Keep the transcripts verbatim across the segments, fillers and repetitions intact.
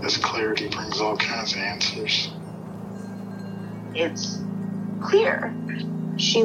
This clarity brings all kinds of answers. It's clear. She,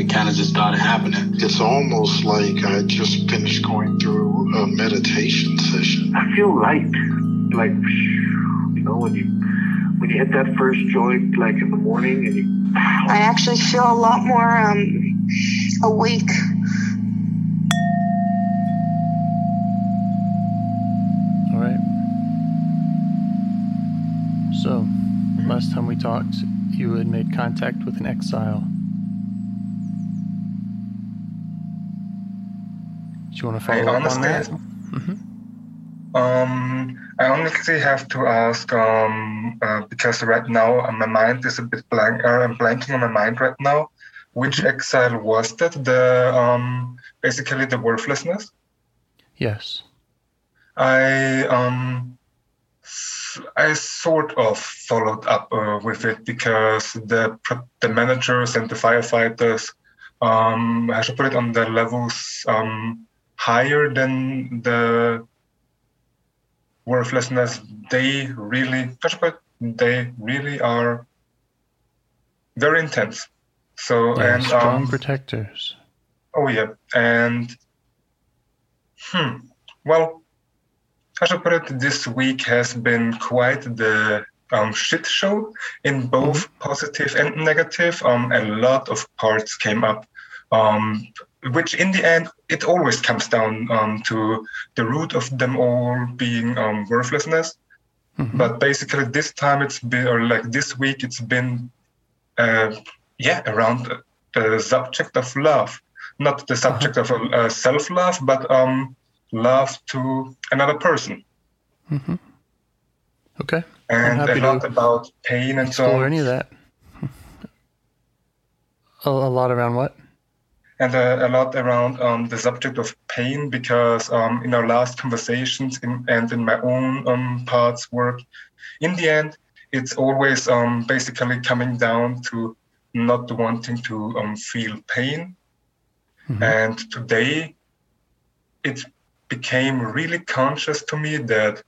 it kind of just started happening. It's almost like I just finished going through a meditation session. I feel light, like you know when you. When you hit that first joint, like in the morning, and you... I actually feel a lot more um, awake. All right. So, last time we talked, you had made contact with an exile. Do you want to follow I up on that? Mm-hmm. Um... I honestly have to ask, um, uh, because right now uh, my mind is a bit blank, uh, I'm blanking on my mind right now, which exile was that? The um, basically the worthlessness? Yes. I um, I sort of followed up uh, with it because the the managers and the firefighters, um, I should put it on the levels um, higher than the worthlessness, they really, they really are very intense. So yeah, and strong um, protectors. Oh yeah, and hmm. Well, I should put it this week has been quite the um, shit show in both mm-hmm. positive and negative. Um, a lot of parts came up. Um, which in the end, it always comes down um, to the root of them all being um, worthlessness. Mm-hmm. But basically this time it's been, or like this week, it's been, uh, yeah, around the subject of love. Not the subject uh-huh. of uh, self-love, but um, love to another person. Mm-hmm. Okay. And a lot about pain and so on. Explore any of that. A lot around what? And uh, a lot around um, the subject of pain, because um, in our last conversations in, and in my own um, parts work, in the end, it's always um, basically coming down to not wanting to um, feel pain. Mm-hmm. And today, it became really conscious to me that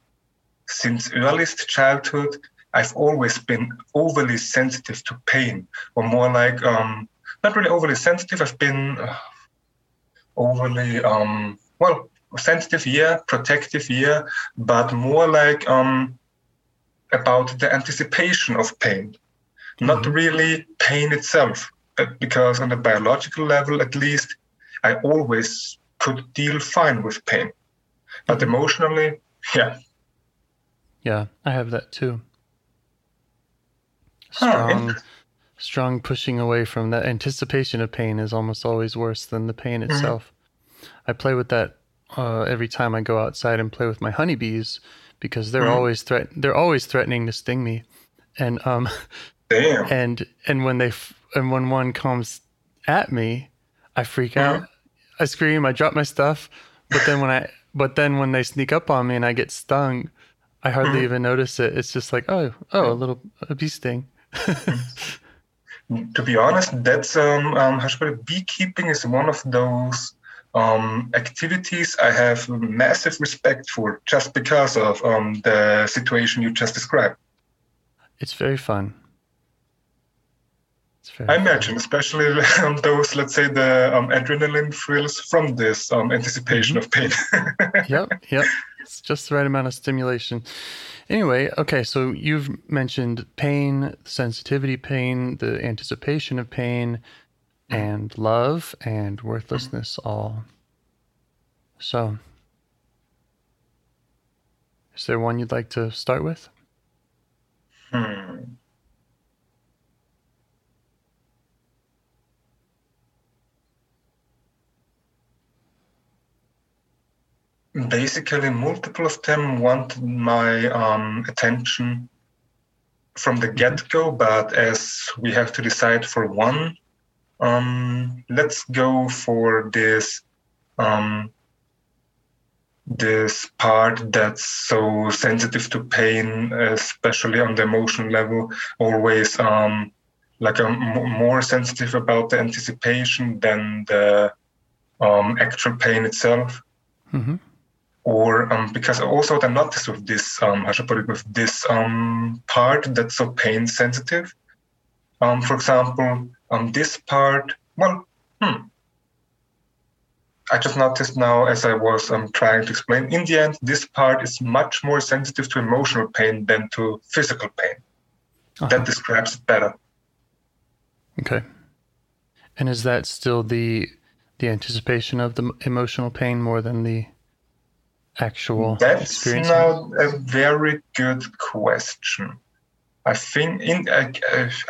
since earliest childhood, I've always been overly sensitive to pain, or more like... Um, Not really overly sensitive. I've been uh, overly, um, well, sensitive, yeah, protective, yeah, but more like um, about the anticipation of pain, mm-hmm. not really pain itself, because on the biological level, at least, I always could deal fine with pain, but emotionally, yeah. Yeah, I have that too. Strong. Huh, Strong pushing away from that anticipation of pain is almost always worse than the pain itself. Mm-hmm. I play with that uh, every time I go outside and play with my honeybees because they're mm-hmm. always threat they're always threatening to sting me, and um, Damn. and and when they f- and when one comes at me, I freak mm-hmm. out, I scream, I drop my stuff, But then when I, but then when they sneak up on me and I get stung, I hardly mm-hmm. even notice it. It's just like, oh, oh, a little a bee sting. To be honest, that's um, um, how should I put it? Beekeeping is one of those um, activities I have massive respect for, just because of um, the situation you just described. It's very fun. I imagine, especially um, those, let's say, the um, adrenaline thrills from this um, anticipation of pain. Yep, yep. It's just the right amount of stimulation. Anyway, okay, so you've mentioned pain, sensitivity pain, the anticipation of pain, and love and worthlessness all. So, is there one you'd like to start with? Hmm. Basically, multiple of them want my um, attention from the get-go, but as we have to decide for one, um, let's go for this um, this part that's so sensitive to pain, especially on the emotional level, always um, like I'm more sensitive about the anticipation than the um, actual pain itself. Mm-hmm. Or um, because also the notice with this, um, how should I put it, with this um, part that's so pain sensitive. Um, for example, um, this part, well, hmm. I just noticed now as I was um, trying to explain, in the end, this part is much more sensitive to emotional pain than to physical pain. Uh-huh. That describes it better. Okay. And is that still the the anticipation of the emotional pain more than the actual That's now a very good question. I think in I,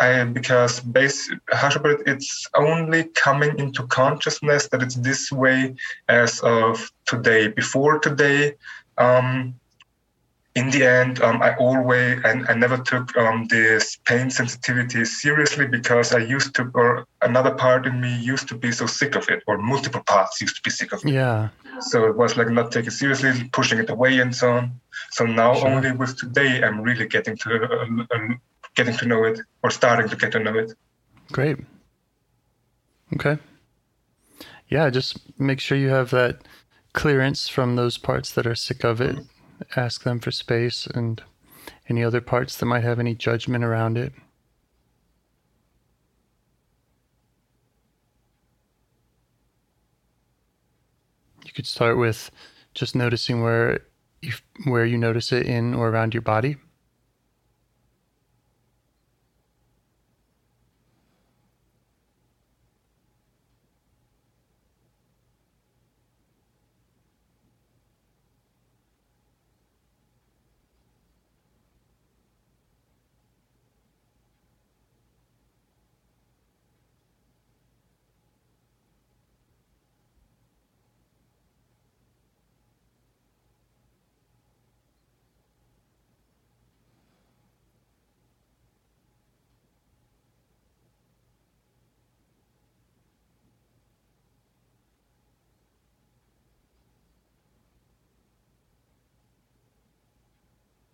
I because base how should I put it, it's only coming into consciousness that it's this way as of today. Before today, um, in the end, um, I always I, I never took um, this pain sensitivity seriously because I used to, or another part in me used to be so sick of it, or multiple parts used to be sick of it. Yeah. So it was like not taking it seriously, pushing it away, and so on. So now sure. only with today, I'm really getting to uh, uh, getting to know it, or starting to get to know it. Great. Okay. Yeah, just make sure you have that clearance from those parts that are sick of it. Mm-hmm. Ask them for space and any other parts that might have any judgment around it. Could start with just noticing where you, where you notice it in or around your body.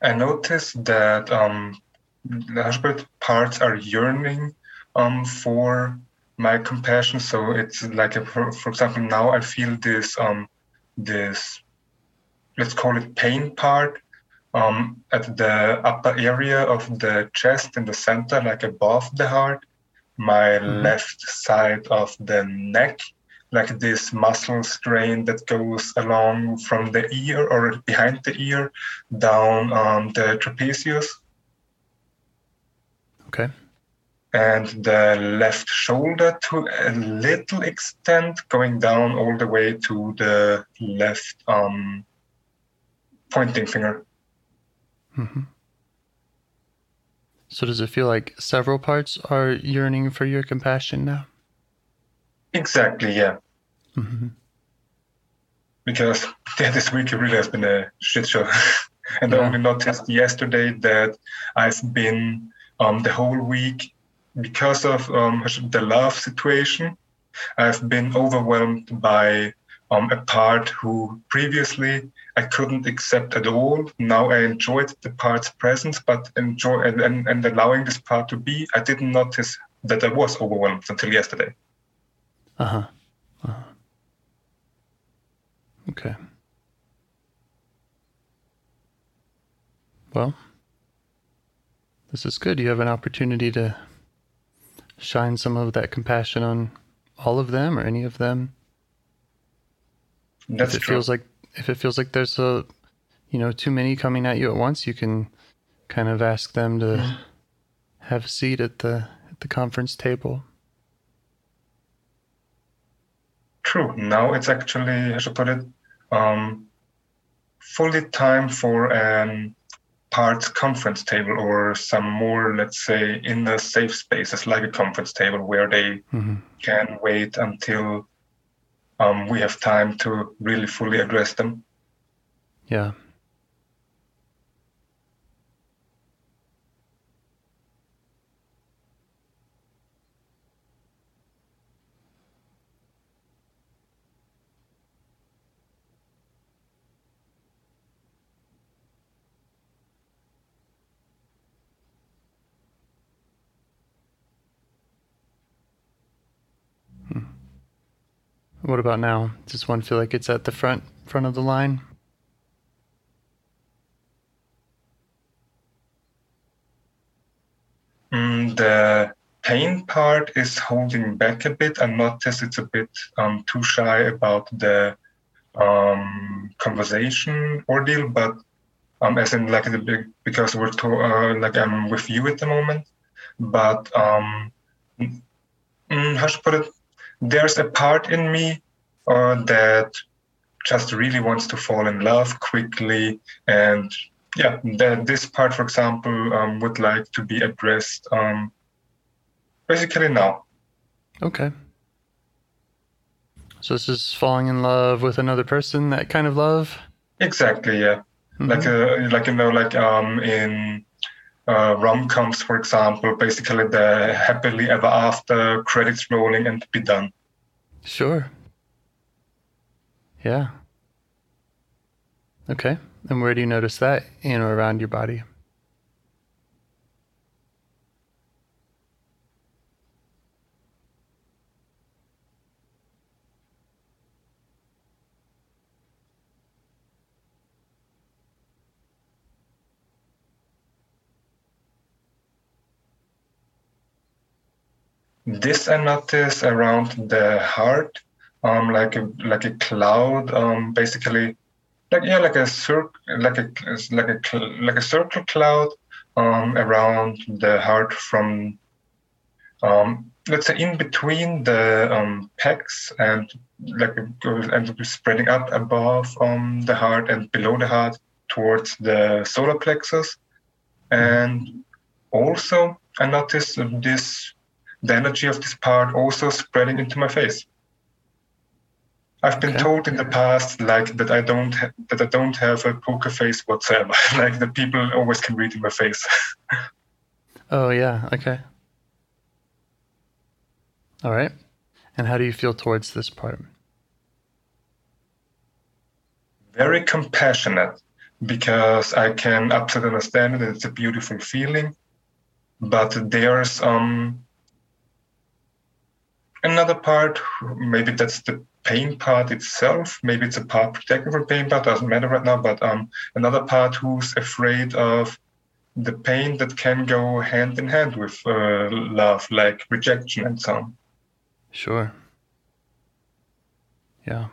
I noticed that um, the parts are yearning um, for my compassion. So it's like, a, for, for example, now I feel this, um, this, let's call it pain part um, at the upper area of the chest in the center, like above the heart, my mm. left side of the neck, like this muscle strain that goes along from the ear or behind the ear down um, the trapezius. Okay. And the left shoulder to a little extent going down all the way to the left um, pointing finger. Mm-hmm. So does it feel like several parts are yearning for your compassion now? Exactly, yeah. Mm-hmm. Because yeah, this week it really has been a shit show. And yeah. I only noticed yesterday that I've been um, the whole week, because of um, the love situation, I've been overwhelmed by um, a part who previously I couldn't accept at all. Now I enjoyed the part's presence, but enjoy and, and, and allowing this part to be, I didn't notice that I was overwhelmed until yesterday. Uh-huh. Uh-huh. Okay. Well, this is good. You have an opportunity to shine some of that compassion on all of them or any of them. That's if it true. Feels like if it feels like there's a, you know, too many coming at you at once, you can kind of ask them to mm. have a seat at the at the conference table. True. Now it's actually, I should put it, um, fully time for an parts conference table or some more, let's say, inner safe spaces like a conference table where they mm-hmm. can wait until um, we have time to really fully address them. Yeah. What about now? Does one feel like it's at the front front of the line? Mm, the pain part is holding back a bit. I notice it's a bit um, too shy about the um, conversation ordeal, but um, as in like the big, because we're to, uh, like I'm with you at the moment. But um, how should I put it? There's a part in me uh, that just really wants to fall in love quickly. And yeah, that this part, for example, um, would like to be addressed um, basically now. Okay. So this is falling in love with another person, that kind of love? Exactly, yeah. Mm-hmm. Like, uh, like, you know, like um, in... Uh, rom-coms, for example, basically the happily ever after, credits rolling and be done. Sure. Yeah. Okay. And where do you notice that in or around your body? This I notice around the heart, um, like a like a cloud, um, basically, like yeah, like a circ, like a like a like a circle cloud, um, around the heart from, um, let's say in between the um, pecs and like and spreading up above um the heart and below the heart towards the solar plexus, and also I notice this. The energy of this part also spreading into my face. I've been okay. told in the past, like that I don't ha- that I don't have a poker face whatsoever. Like the people always can read in my face. Oh yeah, okay. All right. And how do you feel towards this part? Very compassionate, because I can absolutely understand it. It's a beautiful feeling, but there's um. another part, maybe that's the pain part itself. Maybe it's a part protected from pain part, doesn't matter right now, but um, another part who's afraid of the pain that can go hand in hand with uh, love, like rejection and so on. Sure. Yeah.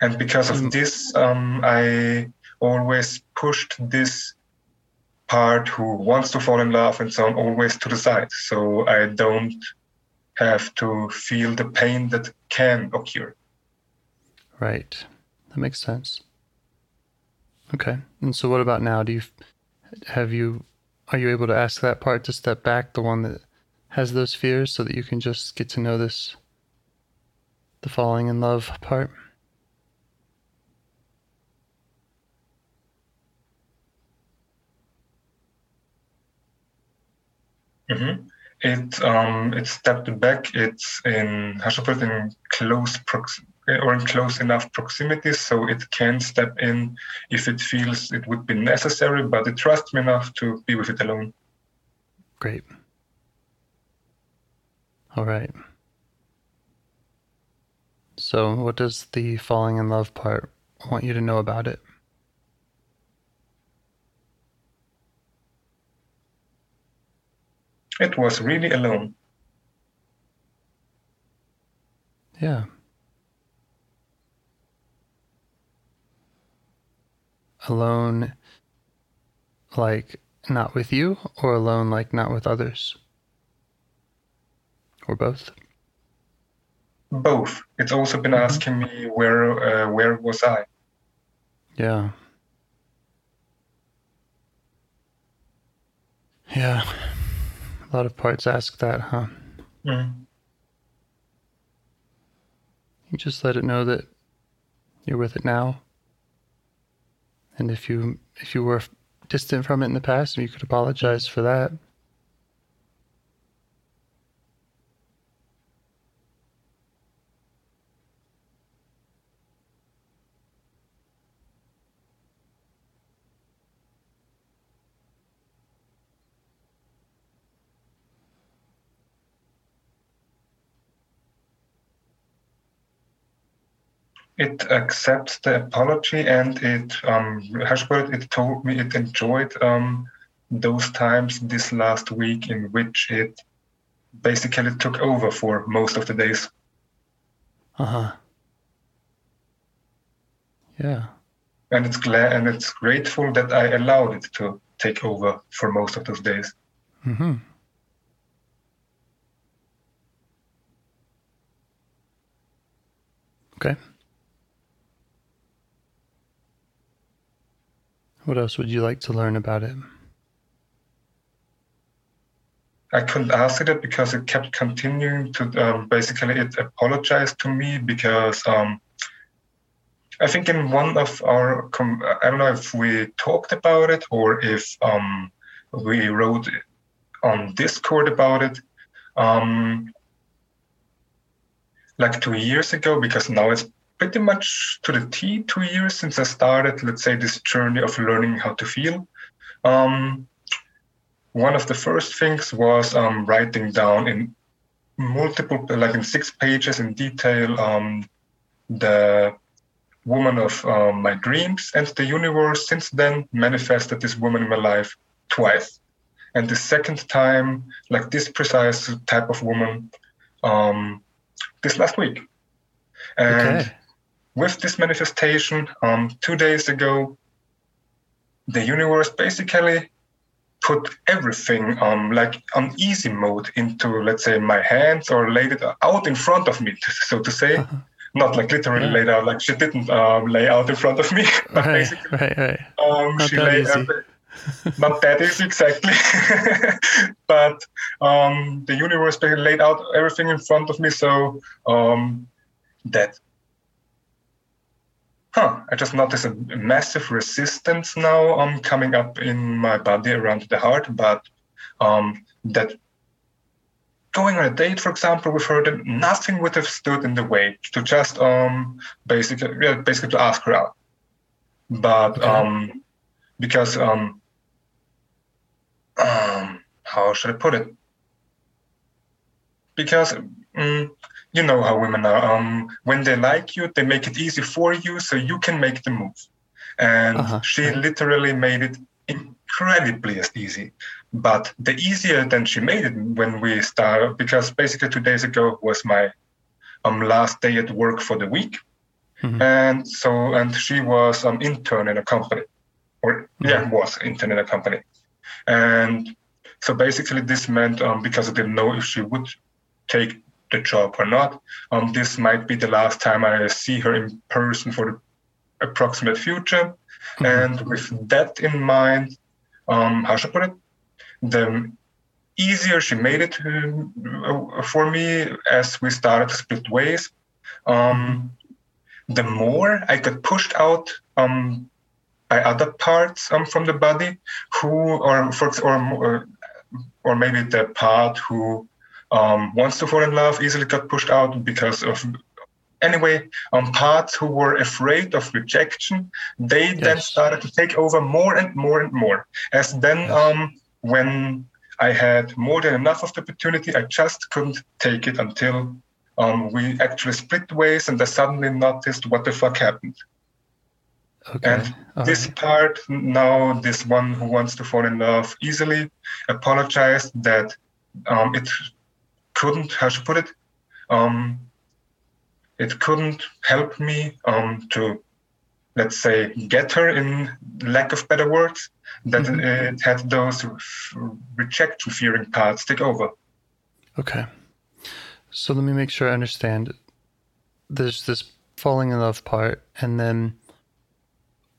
And because of this, um, I always pushed this part who wants to fall in love and so on always to the side. So I don't have to feel the pain that can occur. Right. That makes sense. Okay. And so what about now? Do you, have you, are you able to ask that part to step back, the one that has those fears, so that you can just get to know this, the falling in love part? Mm-hmm. It um, it stepped back. It's in Hashaput in close prox- or in close enough proximity, so it can step in if it feels it would be necessary. But it trusts me enough to be with it alone. Great. All right. So, what does the falling in love part want you to know about it? It was really alone. Yeah. Alone, like not with you, or alone, like not with others? Or both? Both. It's also been asking me where, uh, where was I? Yeah. Yeah. A lot of parts ask that, huh? Mm. You just let it know that you're with it now. And if you if you were distant from it in the past, you could apologize for that. It accepts the apology, and it, um, Hashbird, it told me it enjoyed um, those times this last week in which it basically took over for most of the days. Uh-huh. Yeah. And it's glad and it's grateful that I allowed it to take over for most of those days. Mm-hmm. Okay. What else would you like to learn about it? I couldn't ask it because it kept continuing to, um, basically it apologized to me because um, I think in one of our, com- I don't know if we talked about it or if um, we wrote on Discord about it, um, like two years ago, because now it's pretty much to the T, two years since I started, let's say, this journey of learning how to feel. Um, one of the first things was um, writing down in multiple, like in six pages in detail, um, the woman of uh, my dreams, and the universe since then manifested this woman in my life twice. And the second time, like this precise type of woman, um, this last week. And okay. With this manifestation, um, two days ago, the universe basically put everything um, like on easy mode into, let's say, my hands, or laid it out in front of me, so to say. Uh-huh. Not like literally yeah. laid out, like she didn't um, lay out in front of me, but right, basically right, right. Um, she laid out. Not that easy, exactly. But um, the universe basically laid out everything in front of me, so... Um, That, huh? I just noticed a massive resistance now um, coming up in my body around the heart, but um, that going on a date, for example, with her, that nothing would have stood in the way to just um, basically, yeah, basically to ask her out. But okay. um, because um, um, how should I put it? Because. Um, You know how women are. Um, when they like you, they make it easy for you, so you can make the move. And uh-huh. she literally made it incredibly easy. But the easier than she made it when we started, because basically two days ago was my um, last day at work for the week, mm-hmm. and so and she was an um, intern in a company, or mm-hmm. yeah, was intern in a company, and so basically this meant um, because I didn't know if she would take the job or not. Um, this might be the last time I see her in person for the approximate future. Mm-hmm. And with that in mind, um, how should I put it? The easier she made it uh, for me as we started to split ways, um, the more I got pushed out um, by other parts um, from the body who, or, for, or, or or maybe the part who um, wants to fall in love easily got pushed out because of, anyway, um, parts who were afraid of rejection, they yes. then started to take over more and more and more. As then yes. um, when I had more than enough of the opportunity, I just couldn't take it until um, we actually split ways and I suddenly noticed what the fuck happened. Okay. And All this right. part now, this one who wants to fall in love easily, apologized that um, it couldn't, how should I put it? Um, It couldn't help me um, to, let's say, get her, in lack of better words, that mm-hmm. it had those rejection-fearing parts take over. Okay. So let me make sure I understand. There's this falling in love part, and then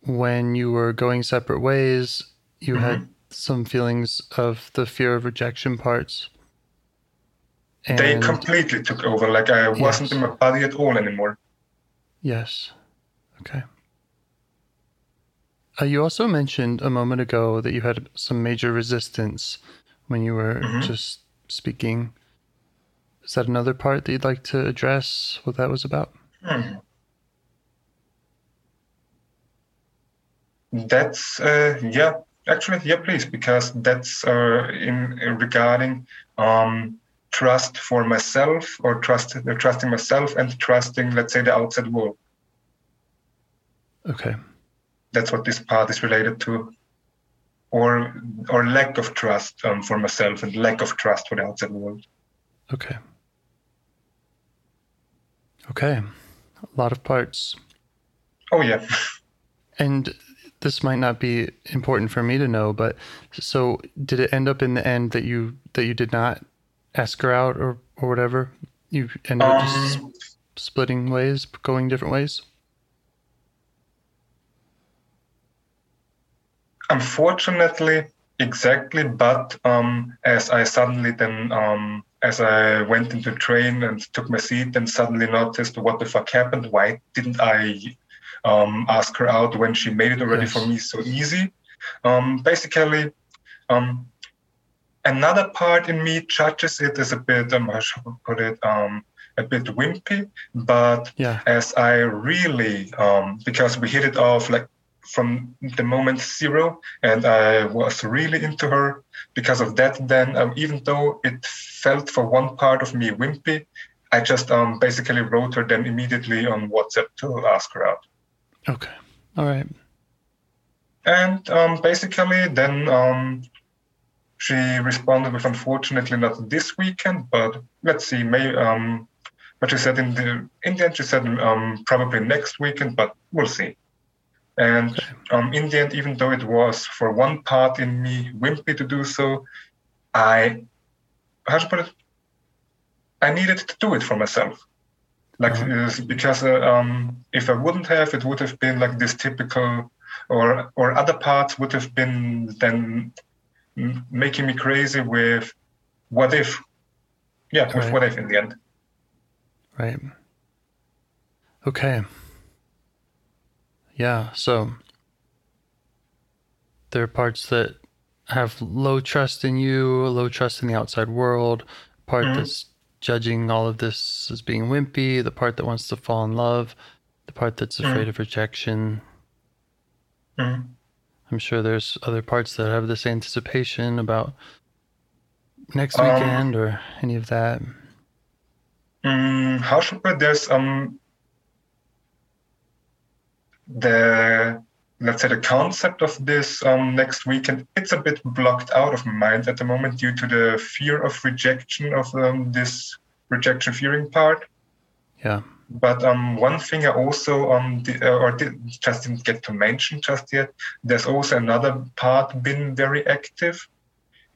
when you were going separate ways, you mm-hmm. had some feelings of the fear of rejection parts. And they completely took over, like I yes. wasn't in my body at all anymore. Yes. Okay. Uh, you also mentioned a moment ago that you had some major resistance when you were mm-hmm. just speaking. Is that another part that you'd like to address, what that was about? Hmm. That's, uh, yeah, actually, yeah, please, because that's uh, in uh, regarding... Um, trust for myself, or trust uh, trusting myself and trusting, let's say, the outside world. Okay. That's what this part is related to. Or or lack of trust um, for myself and lack of trust for the outside world. Okay. Okay. A lot of parts. Oh, yeah. And this might not be important for me to know, but so did it end up in the end that you that you did not ask her out or, or whatever? You ended up um, just splitting ways, going different ways? Unfortunately, exactly. But um, as I suddenly then, um, as I went into train and took my seat and suddenly noticed what the fuck happened, why didn't I um, ask her out when she made it already yes. for me so easy? Um, basically, um, Another part in me judges it as a bit, um, I should put it, um, a bit wimpy, but yeah. as I really, um, because we hit it off like from the moment zero, and I was really into her. Because of that, then um, even though it felt for one part of me wimpy, I just um, basically wrote her then immediately on WhatsApp to ask her out. Okay, all right. And um, basically then... Um, She responded with, unfortunately, not this weekend, but let's see. May, um, but she said in the, in the end, she said um, probably next weekend, but we'll see. And um, in the end, even though it was for one part in me wimpy to do so, I, how to put it, I needed to do it for myself. Like, mm-hmm. because uh, um, if I wouldn't have, it would have been like this typical, or or other parts would have been then making me crazy with what if. Yeah, with right. what if in the end. Right. Okay. Yeah, so there are parts that have low trust in you, low trust in the outside world, part mm-hmm. that's judging all of this as being wimpy, the part that wants to fall in love, the part that's afraid mm-hmm. of rejection. Mm-hmm. I'm sure there's other parts that have this anticipation about next weekend um, or any of that. Um, how should I put this? Um, the, let's say, the concept of this um, next weekend, it's a bit blocked out of my mind at the moment due to the fear of rejection of um, this rejection fearing part. Yeah. But um, one thing I also um did, uh, or did, just didn't get to mention just yet. There's also another part been very active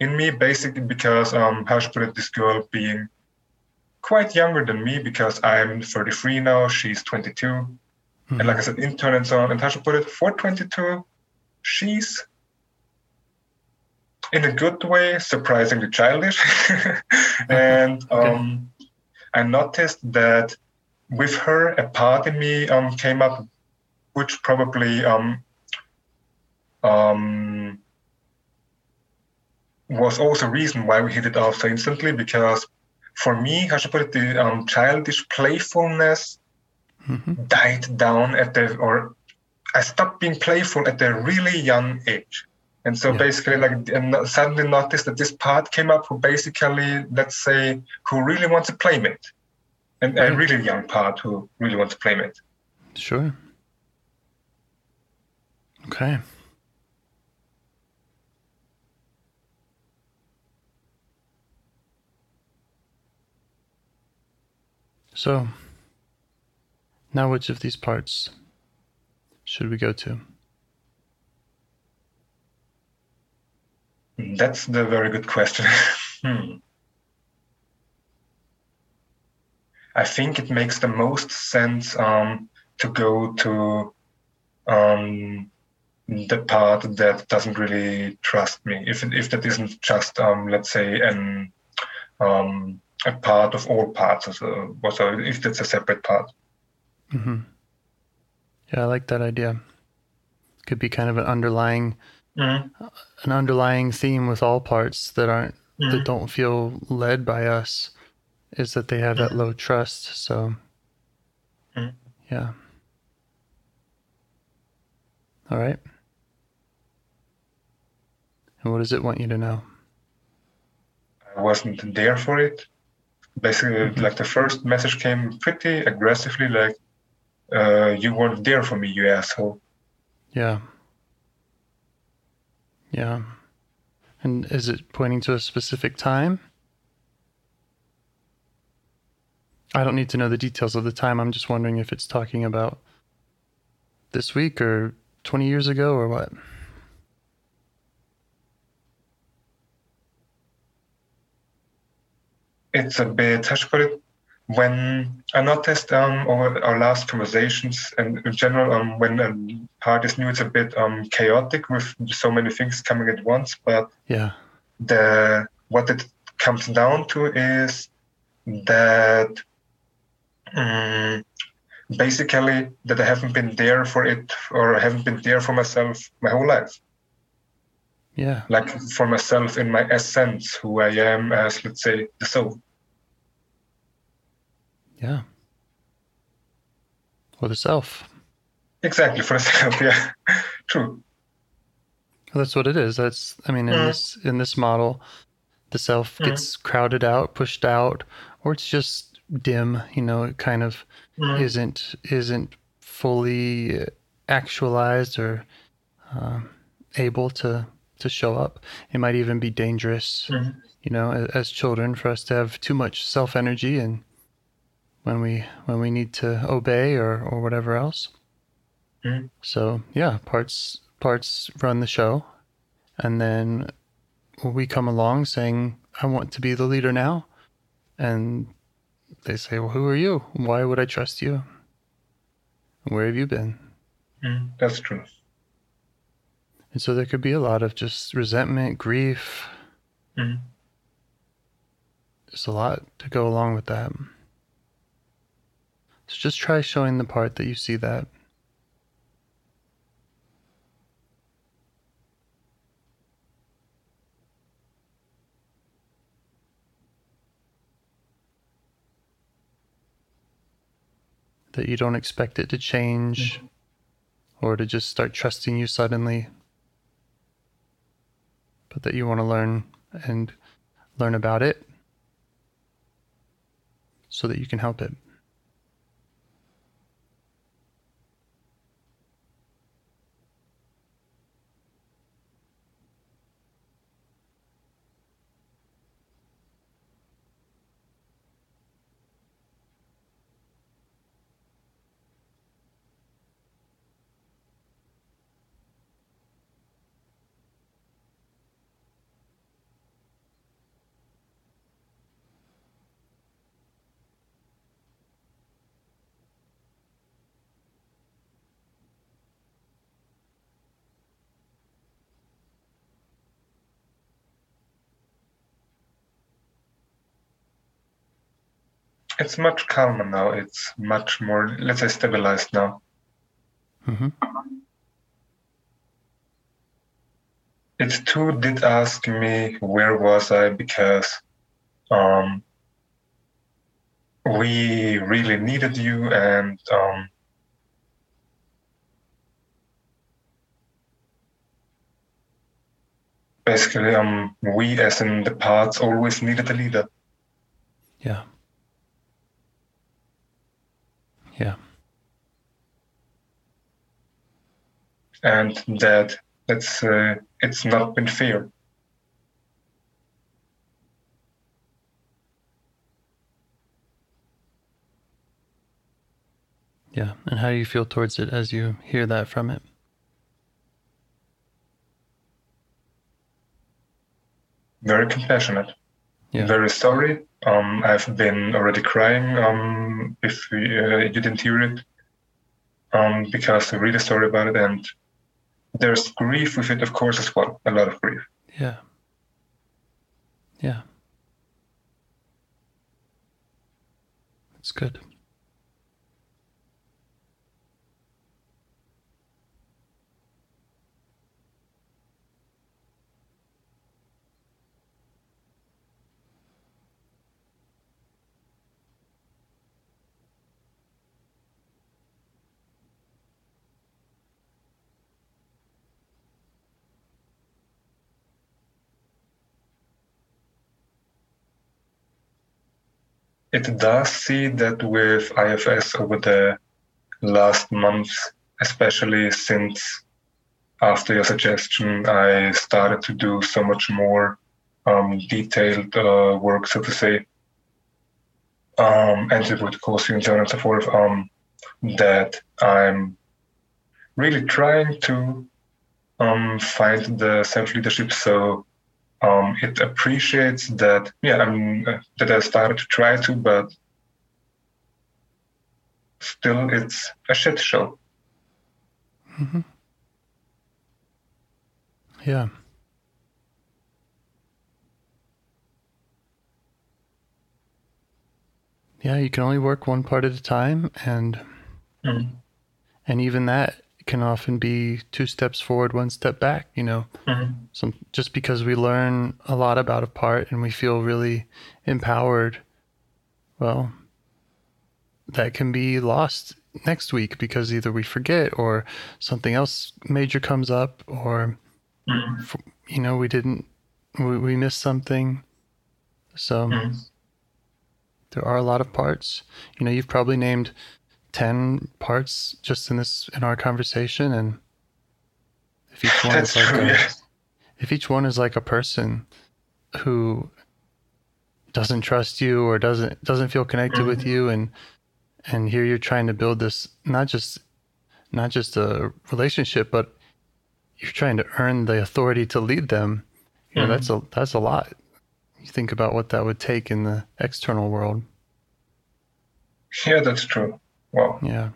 in me, basically because um how should I put it, this girl being quite younger than me, because I'm thirty-three now, she's twenty-two, mm-hmm. and like I said, intern and so on. And how should I put it, for twenty-two, she's in a good way surprisingly childish, and okay. um I noticed that. With her, a part in me um, came up, which probably um, um, was also a reason why we hit it off so instantly, because for me, how should I put it, the um, childish playfulness mm-hmm. died down at the, or I stopped being playful at a really young age. And so yeah. basically, like, and suddenly noticed that this part came up who basically, let's say, who really wants a playmate. And mm-hmm. a really young part who really wants a playmate. Sure. Okay. So, now which of these parts should we go to? That's the very good question. hmm. I think it makes the most sense um, to go to um, the part that doesn't really trust me. If if that isn't just, um, let's say, an um, a part of all parts, so, so if that's a separate part. Mm-hmm. Yeah, I like that idea. Could be kind of an underlying, mm-hmm. an underlying theme with all parts that aren't mm-hmm. that don't feel led by us, is that they have mm-hmm. that low trust. So, mm-hmm. yeah. All right. And what does it want you to know? I wasn't there for it. Basically, mm-hmm. like the first message came pretty aggressively, like, uh, you weren't there for me, you asshole. Yeah. Yeah. And is it pointing to a specific time? I don't need to know the details of the time. I'm just wondering if it's talking about this week or twenty years ago or what? It's a bit, how should I put it, when I noticed um, over our last conversations and in general, um, when a part is new, it's a bit um, chaotic with so many things coming at once. But yeah, the what it comes down to is that um, basically that I haven't been there for it, or I haven't been there for myself my whole life. Yeah. Like for myself in my essence, who I am as, let's say, the soul. Yeah. For the self. Exactly, for the self, yeah. True. Well, that's what it is. That's, I mean, in mm. this in this model, the self gets mm. crowded out, pushed out, or it's just dim, you know, it kind of mm. isn't isn't fully actualized or um, able to to show up. It might even be dangerous, mm-hmm. you know, as, as children, for us to have too much self energy, and when we when we need to obey or, or whatever else. Mm-hmm. So yeah, parts parts run the show, and then we come along saying, "I want to be the leader now," and they say, "Well, who are you? Why would I trust you? Where have you been?" Mm-hmm. That's true. And so there could be a lot of just resentment, grief. Mm-hmm. There's a lot to go along with that. So just try showing the part that you see that. That you don't expect it to change mm-hmm. or to just start trusting you suddenly. But that you want to learn and learn about it so that you can help it. It's much calmer now. It's much more, let's say, stabilized now. Mm-hmm. it too did ask me where was I, because um, we really needed you, and um, basically um, we, as in the parts, always needed a leader. Yeah. Yeah. And that that's uh, it's not been fair. Yeah, and how do you feel towards it as you hear that from it? Very compassionate. Yeah. Very sorry. Um, I've been already crying. Um, if we, uh, you didn't hear it, um, because I'm really sorry about it, and there's grief with it, of course, as well. A lot of grief. Yeah. Yeah. That's good. It does see that with I F S over the last months, especially since after your suggestion, I started to do so much more um, detailed uh, work, so to say, um, and it would cause you and so on and so forth, um, that I'm really trying to um, find the self-leadership. So Um, it appreciates that, yeah, I'm, uh, that I started to try to, but still it's a shit show. Mm-hmm. Yeah. Yeah, you can only work one part at a time, and mm-hmm. and even that can often be two steps forward, one step back, you know. Mm-hmm. Some, just because we learn a lot about a part and we feel really empowered, well, that can be lost next week because either we forget or something else major comes up, or, mm-hmm. you know, we didn't, we, we missed something. So mm-hmm. there are a lot of parts. You know, you've probably named ten parts just in this, in our conversation, and if each one is like true, a, yeah. if each one is like a person who doesn't trust you or doesn't doesn't feel connected mm-hmm. with you, and and here you're trying to build this, not just not just a relationship, but you're trying to earn the authority to lead them. You mm-hmm. know, that's a that's a lot. You think about what that would take in the external world. Yeah, that's true. Wow. Yeah.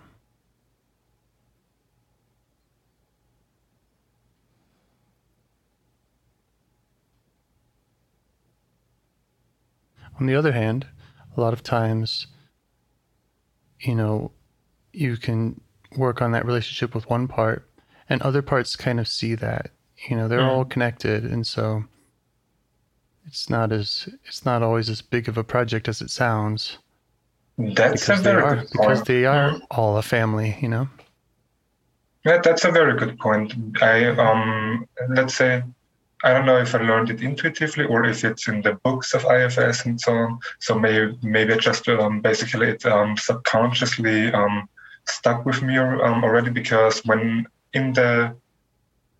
On the other hand, a lot of times, you know, you can work on that relationship with one part, and other parts kind of see that, you know, they're mm. all connected. And so it's not as, it's not always as big of a project as it sounds. That's because a very are, good point. Because they are all a family, you know? Yeah, that's a very good point. I um, let's say, I don't know if I learned it intuitively or if it's in the books of I F S and so on. So maybe maybe I just um, basically it um, subconsciously um, stuck with me um, already, because when in the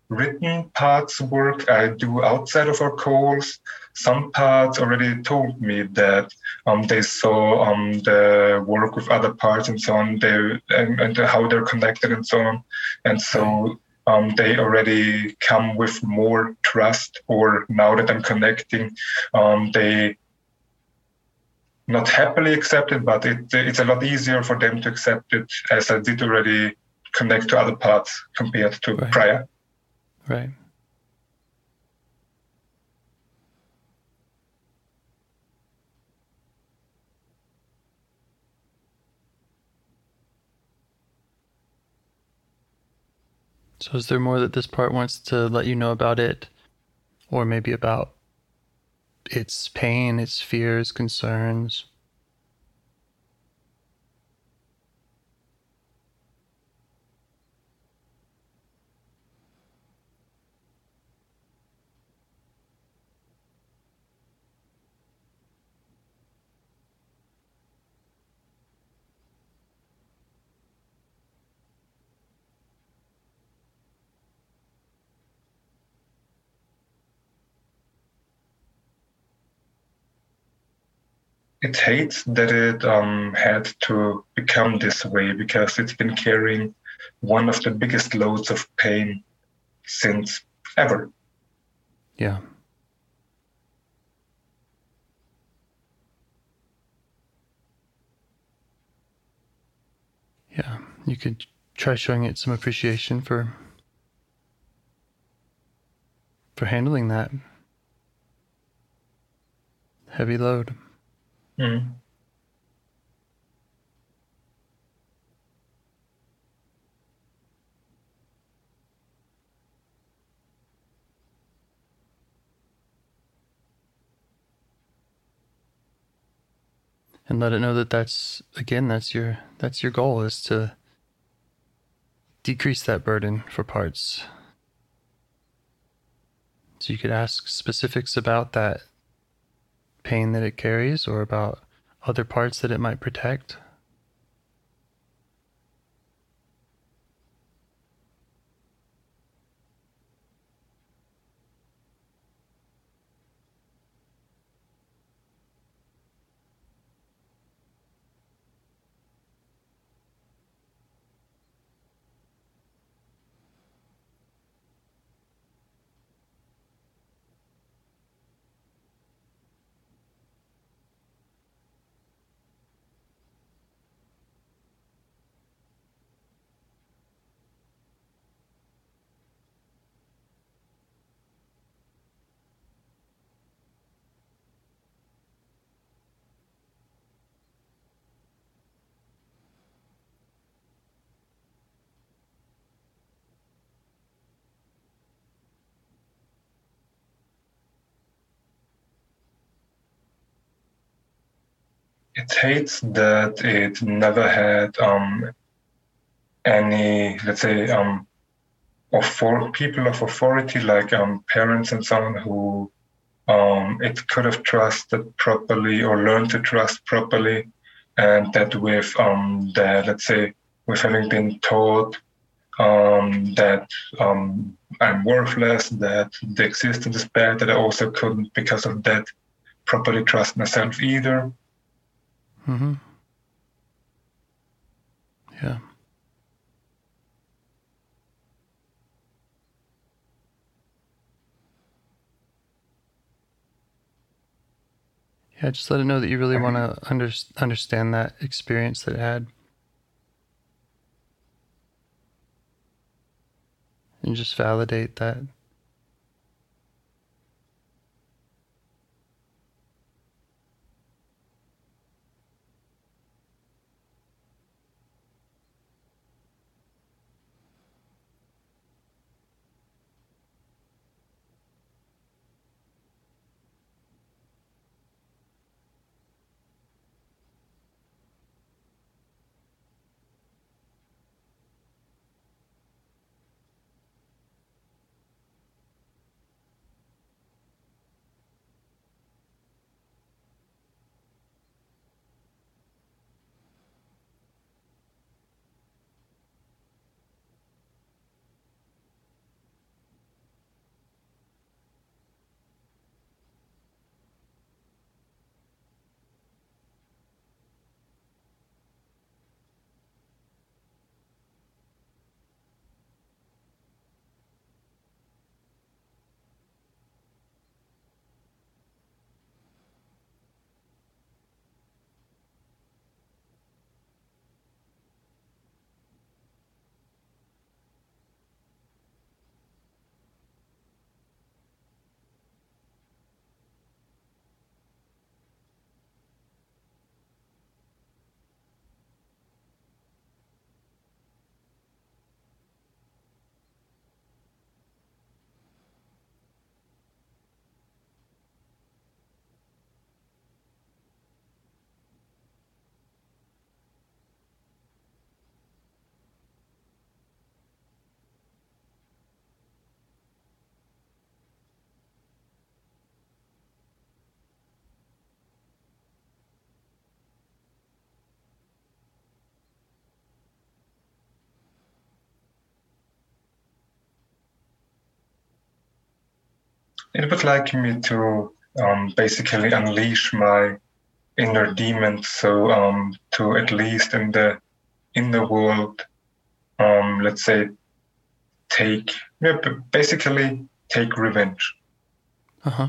written parts work I do outside of our calls, some parts already told me that um, they saw um, the work with other parts and so on, they, and, and how they're connected and so on. And so um, they already come with more trust, or now that I'm connecting, um, they not happily accept it, but it, it's a lot easier for them to accept it, as I did already connect to other parts compared to right. prior. Right. So is there more that this part wants to let you know about it or maybe about its pain, its fears, concerns. It hates that it um, had to become this way because it's been carrying one of the biggest loads of pain since ever. Yeah. Yeah. You could try showing it some appreciation for for handling that heavy load. Mm. And let it know that that's, again, that's your, that's your goal, is to decrease that burden for parts. So you could ask specifics about that pain that it carries, or about other parts that it might protect. It hates that it never had um, any, let's say, um, author- people of authority, like um, parents and so on, who um, it could have trusted properly or learned to trust properly. And that with, um, the, let's say, with having been told um, that um, I'm worthless, that the existence is bad, that I also couldn't, because of that, properly trust myself either. Mm-hmm. Yeah. Yeah, just let it know that you really want to under- understand that experience that it had. And just validate that. It would like me to um, basically unleash my inner demons, so um, to at least in the in the world, um, let's say, take yeah, basically take revenge. Uh huh.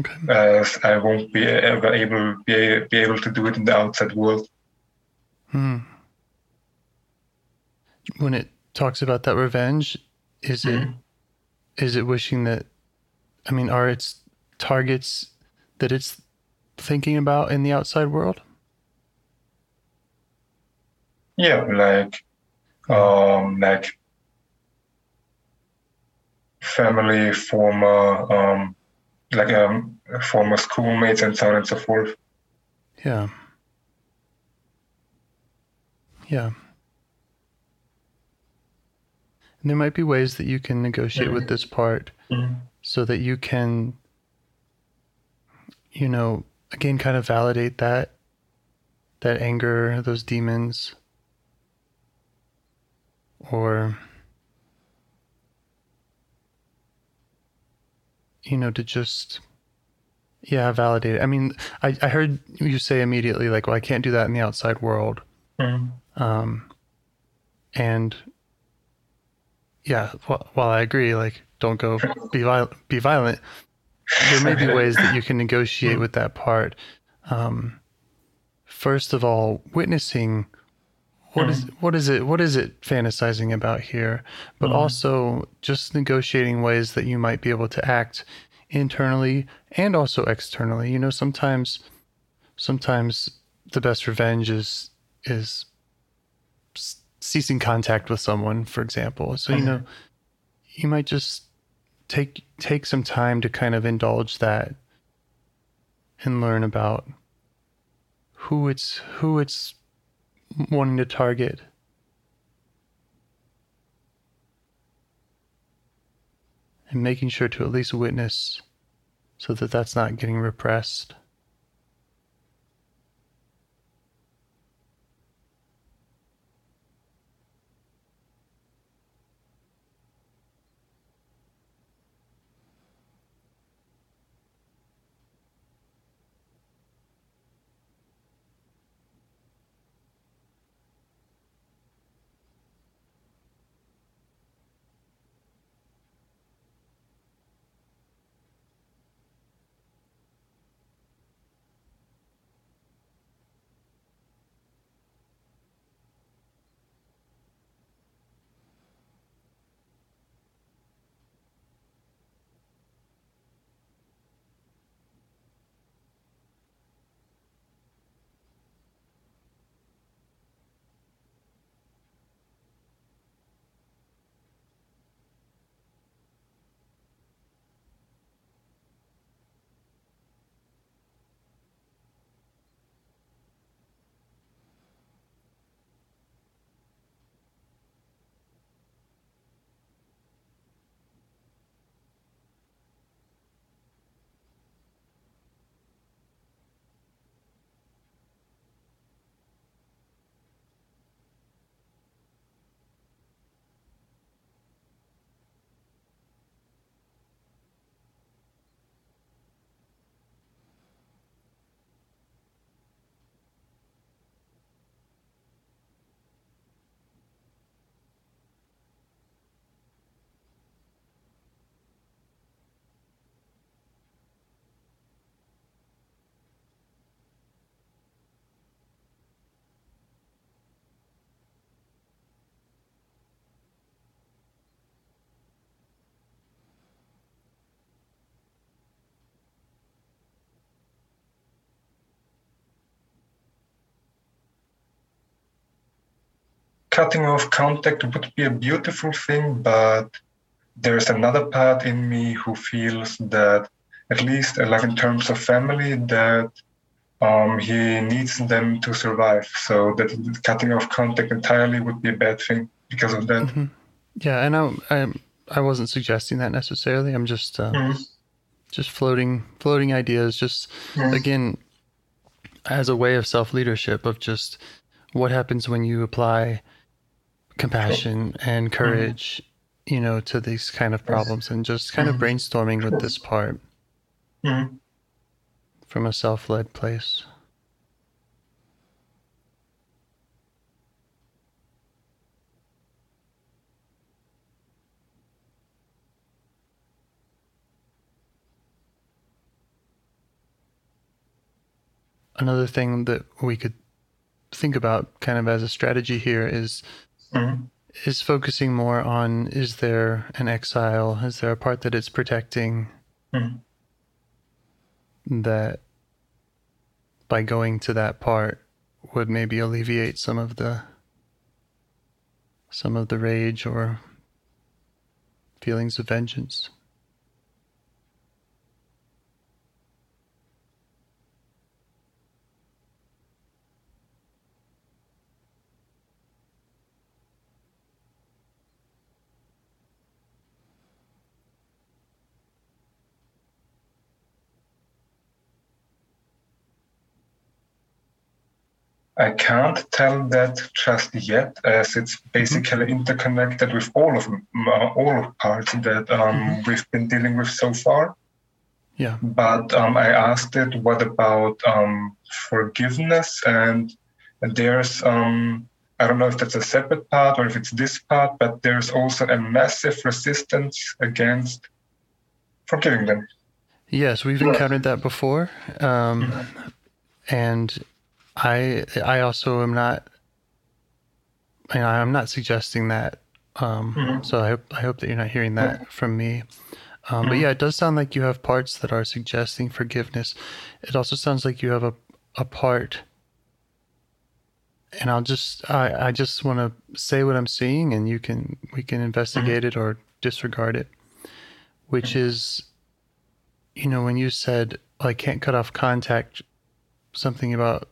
Okay. As I won't be ever able be, be able to do it in the outside world. Hmm. When it talks about that revenge, is mm-hmm. it is it wishing that? I mean, are its targets that it's thinking about in the outside world? Yeah, like, um, like family, former, um, like um, former schoolmates, and so on and so forth. Yeah. Yeah. And there might be ways that you can negotiate mm-hmm. with this part mm-hmm. so that you can, you know, again, kind of validate that, that anger, those demons, or, you know, to just, yeah, validate it. I mean, I, I heard you say immediately, like, well, I can't do that in the outside world. Mm-hmm. Um, and yeah, well, while I agree, like, don't go be viol- be violent. There may be ways that you can negotiate with that part. Um, first of all, witnessing what mm. is what is it what is it fantasizing about here, but mm. also just negotiating ways that you might be able to act internally and also externally. You know, sometimes sometimes the best revenge is is ceasing contact with someone, for example. So, you know, you might just take take some time to kind of indulge that and learn about who it's who it's wanting to target. And making sure to at least witness so that that's not getting repressed. Cutting off contact would be a beautiful thing, but there's another part in me who feels that, at least like in terms of family, that um, he needs them to survive. So that cutting off contact entirely would be a bad thing because of that. Mm-hmm. Yeah, and I, I I wasn't suggesting that necessarily. I'm just uh, mm-hmm. just floating floating ideas. Just mm-hmm. again, as a way of self-leadership, of just what happens when you apply compassion and courage you know, to these kind of problems, and just kind of brainstorming with this part mm-hmm. from a self-led place. Another thing that we could think about kind of as a strategy here is mm-hmm. is focusing more on, is there an exile? Is there a part that it's protecting mm-hmm. that by going to that part would maybe alleviate some of the some of the rage or feelings of vengeance? I can't tell that just yet, as it's basically interconnected with all of uh, all parts that um, mm-hmm. we've been dealing with so far. Yeah. But um, I asked it, what about um, forgiveness? And there's, um, I don't know if that's a separate part or if it's this part, but there's also a massive resistance against forgiving them. Yes, we've encountered that before. Um, mm-hmm. And... I I also am not, you know, I'm not suggesting that, um, mm-hmm. so I hope, I hope that you're not hearing that from me. Um, mm-hmm. But yeah, it does sound like you have parts that are suggesting forgiveness. It also sounds like you have a, a part, and I'll just, I, I just want to say what I'm seeing, and you can, we can investigate mm-hmm. it or disregard it, which mm-hmm. is, you know, when you said, well, I can't cut off contact, something about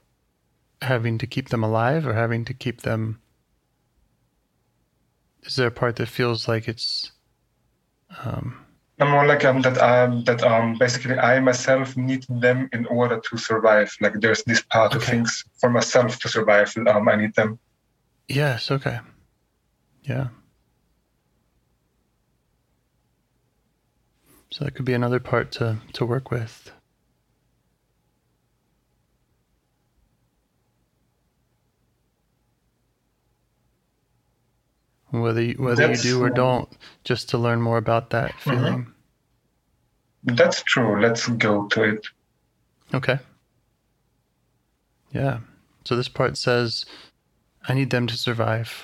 having to keep them alive or having to keep them. Is there a part that feels like it's um more like um that um that um basically I myself need them in order to survive, like there's this part okay. of things for myself to survive, um I need them. Yes, okay. Yeah, so that could be another part to to work with. Whether you, whether that's, you do or don't, just to learn more about that feeling. That's true. Let's go to it. Okay. Yeah. So this part says, I need them to survive.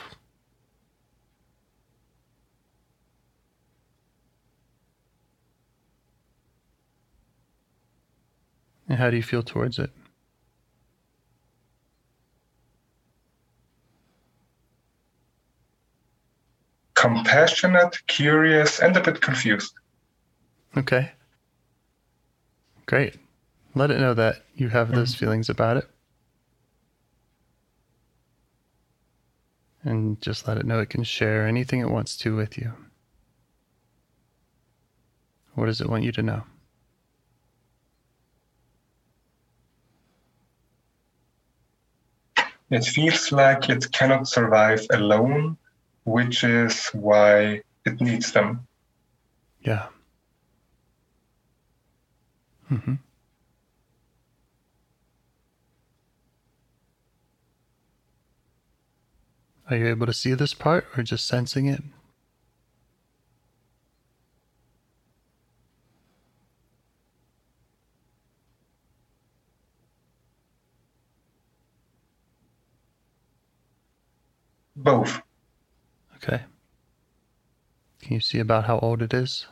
And how do you feel towards it? Compassionate, curious, and a bit confused. Okay. Great. Let it know that you have mm-hmm. those feelings about it. And just let it know it can share anything it wants to with you. What does it want you to know? It feels like it cannot survive alone, which is why it needs them. Yeah. Mm-hmm. Are you able to see this part or just sensing it? Both. Okay. Can you see about how old it is?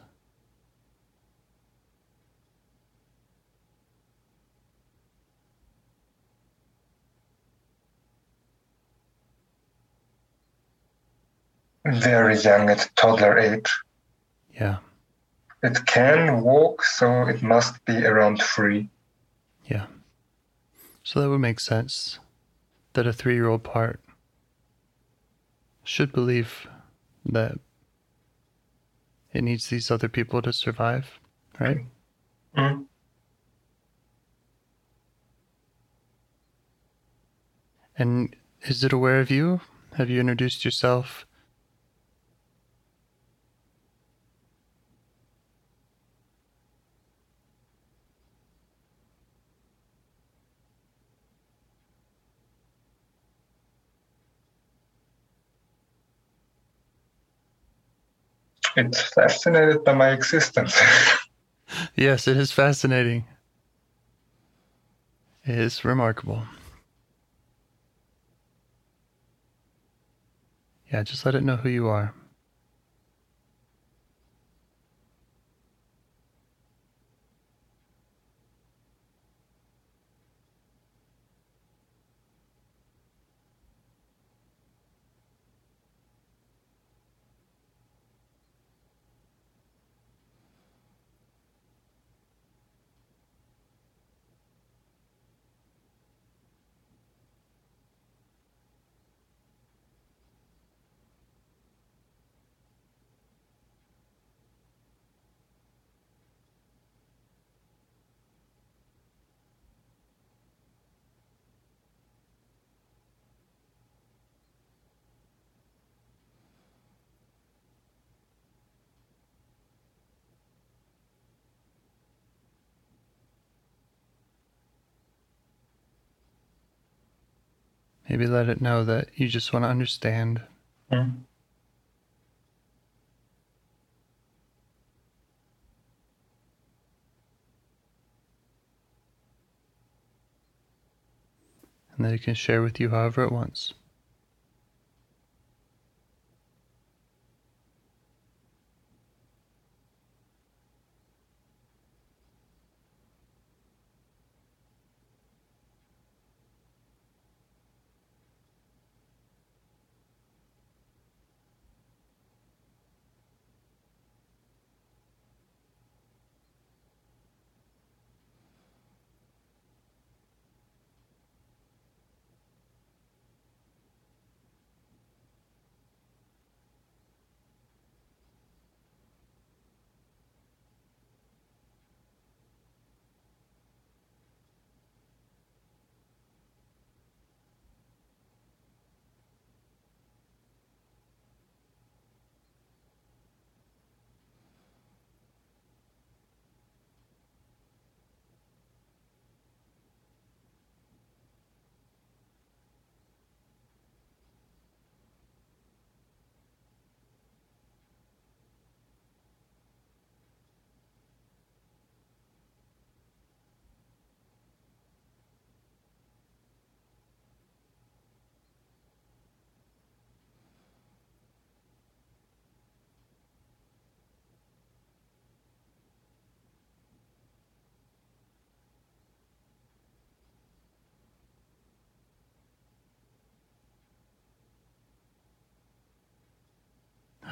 Very young, at toddler age. Yeah. It can walk, so it must be around three. Yeah. So that would make sense that a three-year-old part should believe that it needs these other people to survive, right? Mm-hmm. And is it aware of you? Have you introduced yourself? It's fascinated by my existence. Yes, it is fascinating. It is remarkable. Yeah, just let it know who you are. Maybe let it know that you just want to understand. Mm. And that it can share with you however it wants.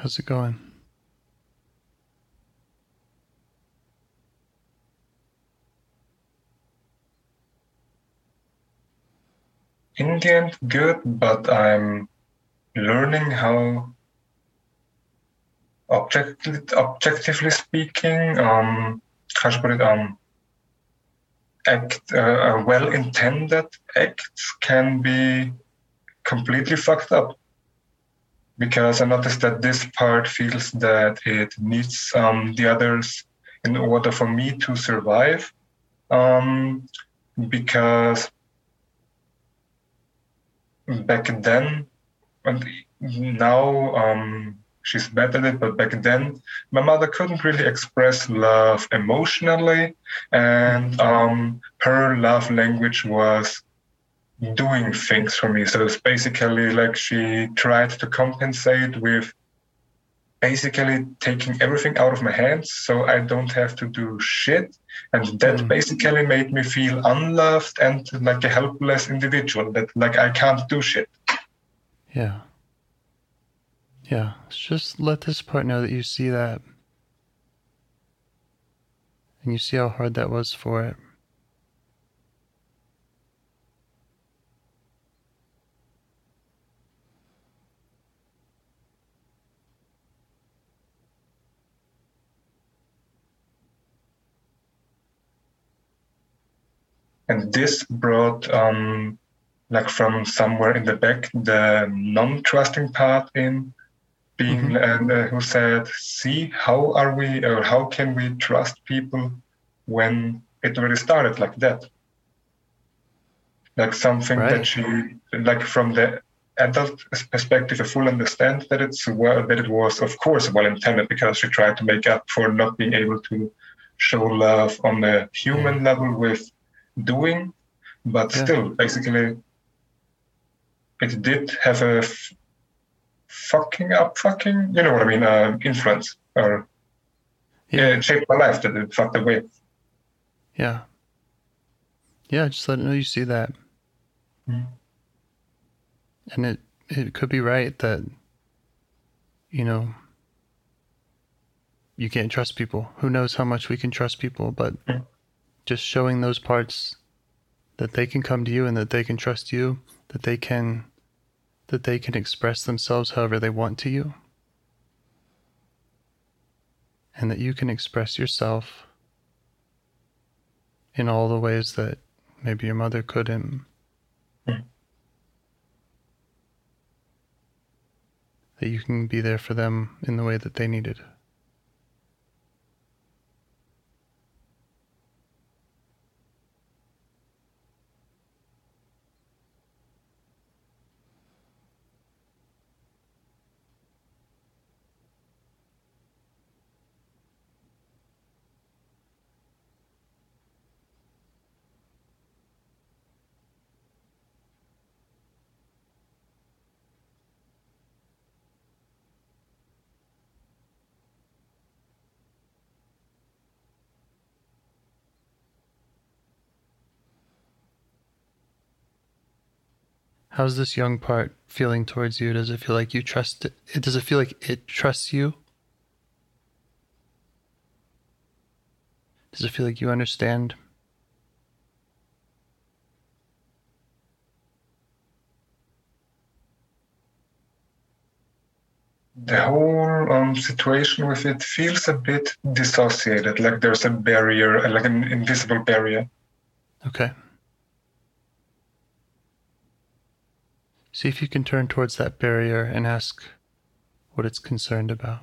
How's it going? In the end, good, but I'm learning how, objectively, objectively speaking, um, how should I put it, um, act, uh, a well-intended act can be completely fucked up. Because I noticed that this part feels that it needs um, the others in order for me to survive. Um, because back then, and now um, she's better at it, but back then, my mother couldn't really express love emotionally. And um, her love language was doing things for me. So it's basically like she tried to compensate with basically taking everything out of my hands so I don't have to do shit. And that mm. basically made me feel unloved and like a helpless individual, that like I can't do shit. Yeah. Yeah. Just let this part know that you see that. And you see how hard that was for it. And this brought, um, like from somewhere in the back, the non-trusting part in, being mm-hmm. uh, who said, "See, how are we, or how can we trust people when it already started like that?" Like something right. that she, like from the adult perspective, I fully understand that it's that it was, of course, well intended, because she tried to make up for not being able to show love on a human level with doing, but yeah. still, basically, it did have a f- fucking up, fucking, you know what I mean, uh, influence, or yeah. yeah, it shaped my life that it fucked away. Yeah. Yeah, just let it know you see that. Mm. And it, it could be right that, you know, you can't trust people. Who knows how much we can trust people, but mm. just showing those parts that they can come to you and that they can trust you, that they can, that they can express themselves however they want to you. And that you can express yourself in all the ways that maybe your mother couldn't. Mm. That you can be there for them in the way that they needed. How's this young part feeling towards you? Does it feel like you trust it? it? Does it feel like it trusts you? Does it feel like you understand? The whole um, situation with it feels a bit dissociated, like there's a barrier, like an invisible barrier. Okay. See if you can turn towards that barrier and ask what it's concerned about.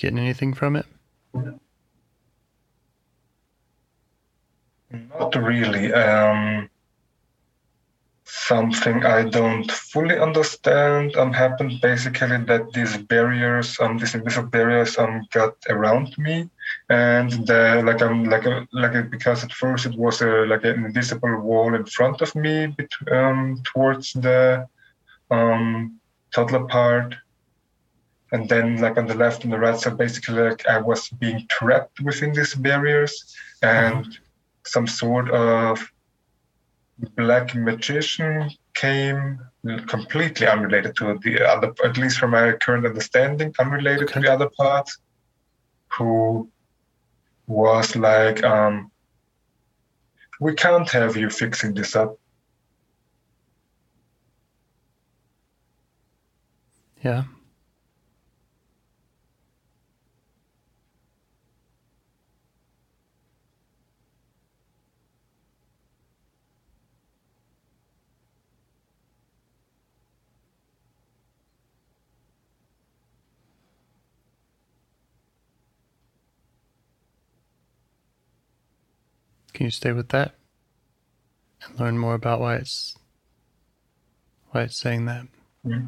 Getting anything from it? Not really. Um, something I don't fully understand um, happened basically that these barriers, um, these invisible barriers, um, got around me, and the, like um, like a, like a, because at first it was a, like an invisible wall in front of me, bet- um, towards the um, toddler part. And then, like, on the left and the right side, basically, like, I was being trapped within these barriers, and mm-hmm. some sort of black magician came completely unrelated to the other, at least from my current understanding, unrelated okay. to the other part, who was like, um, we can't have you fixing this up. Yeah. Can you stay with that and learn more about why it's why it's saying that? Yeah.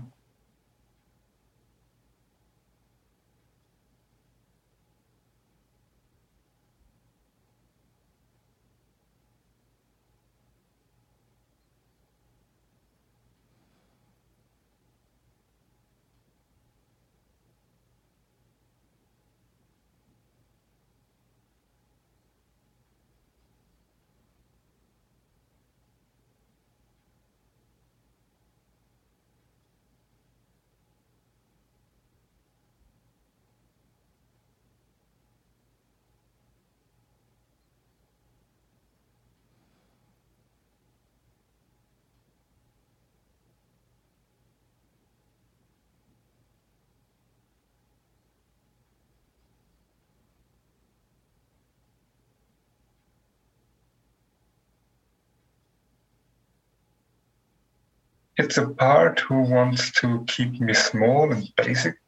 it's a part who wants to keep me small and basic.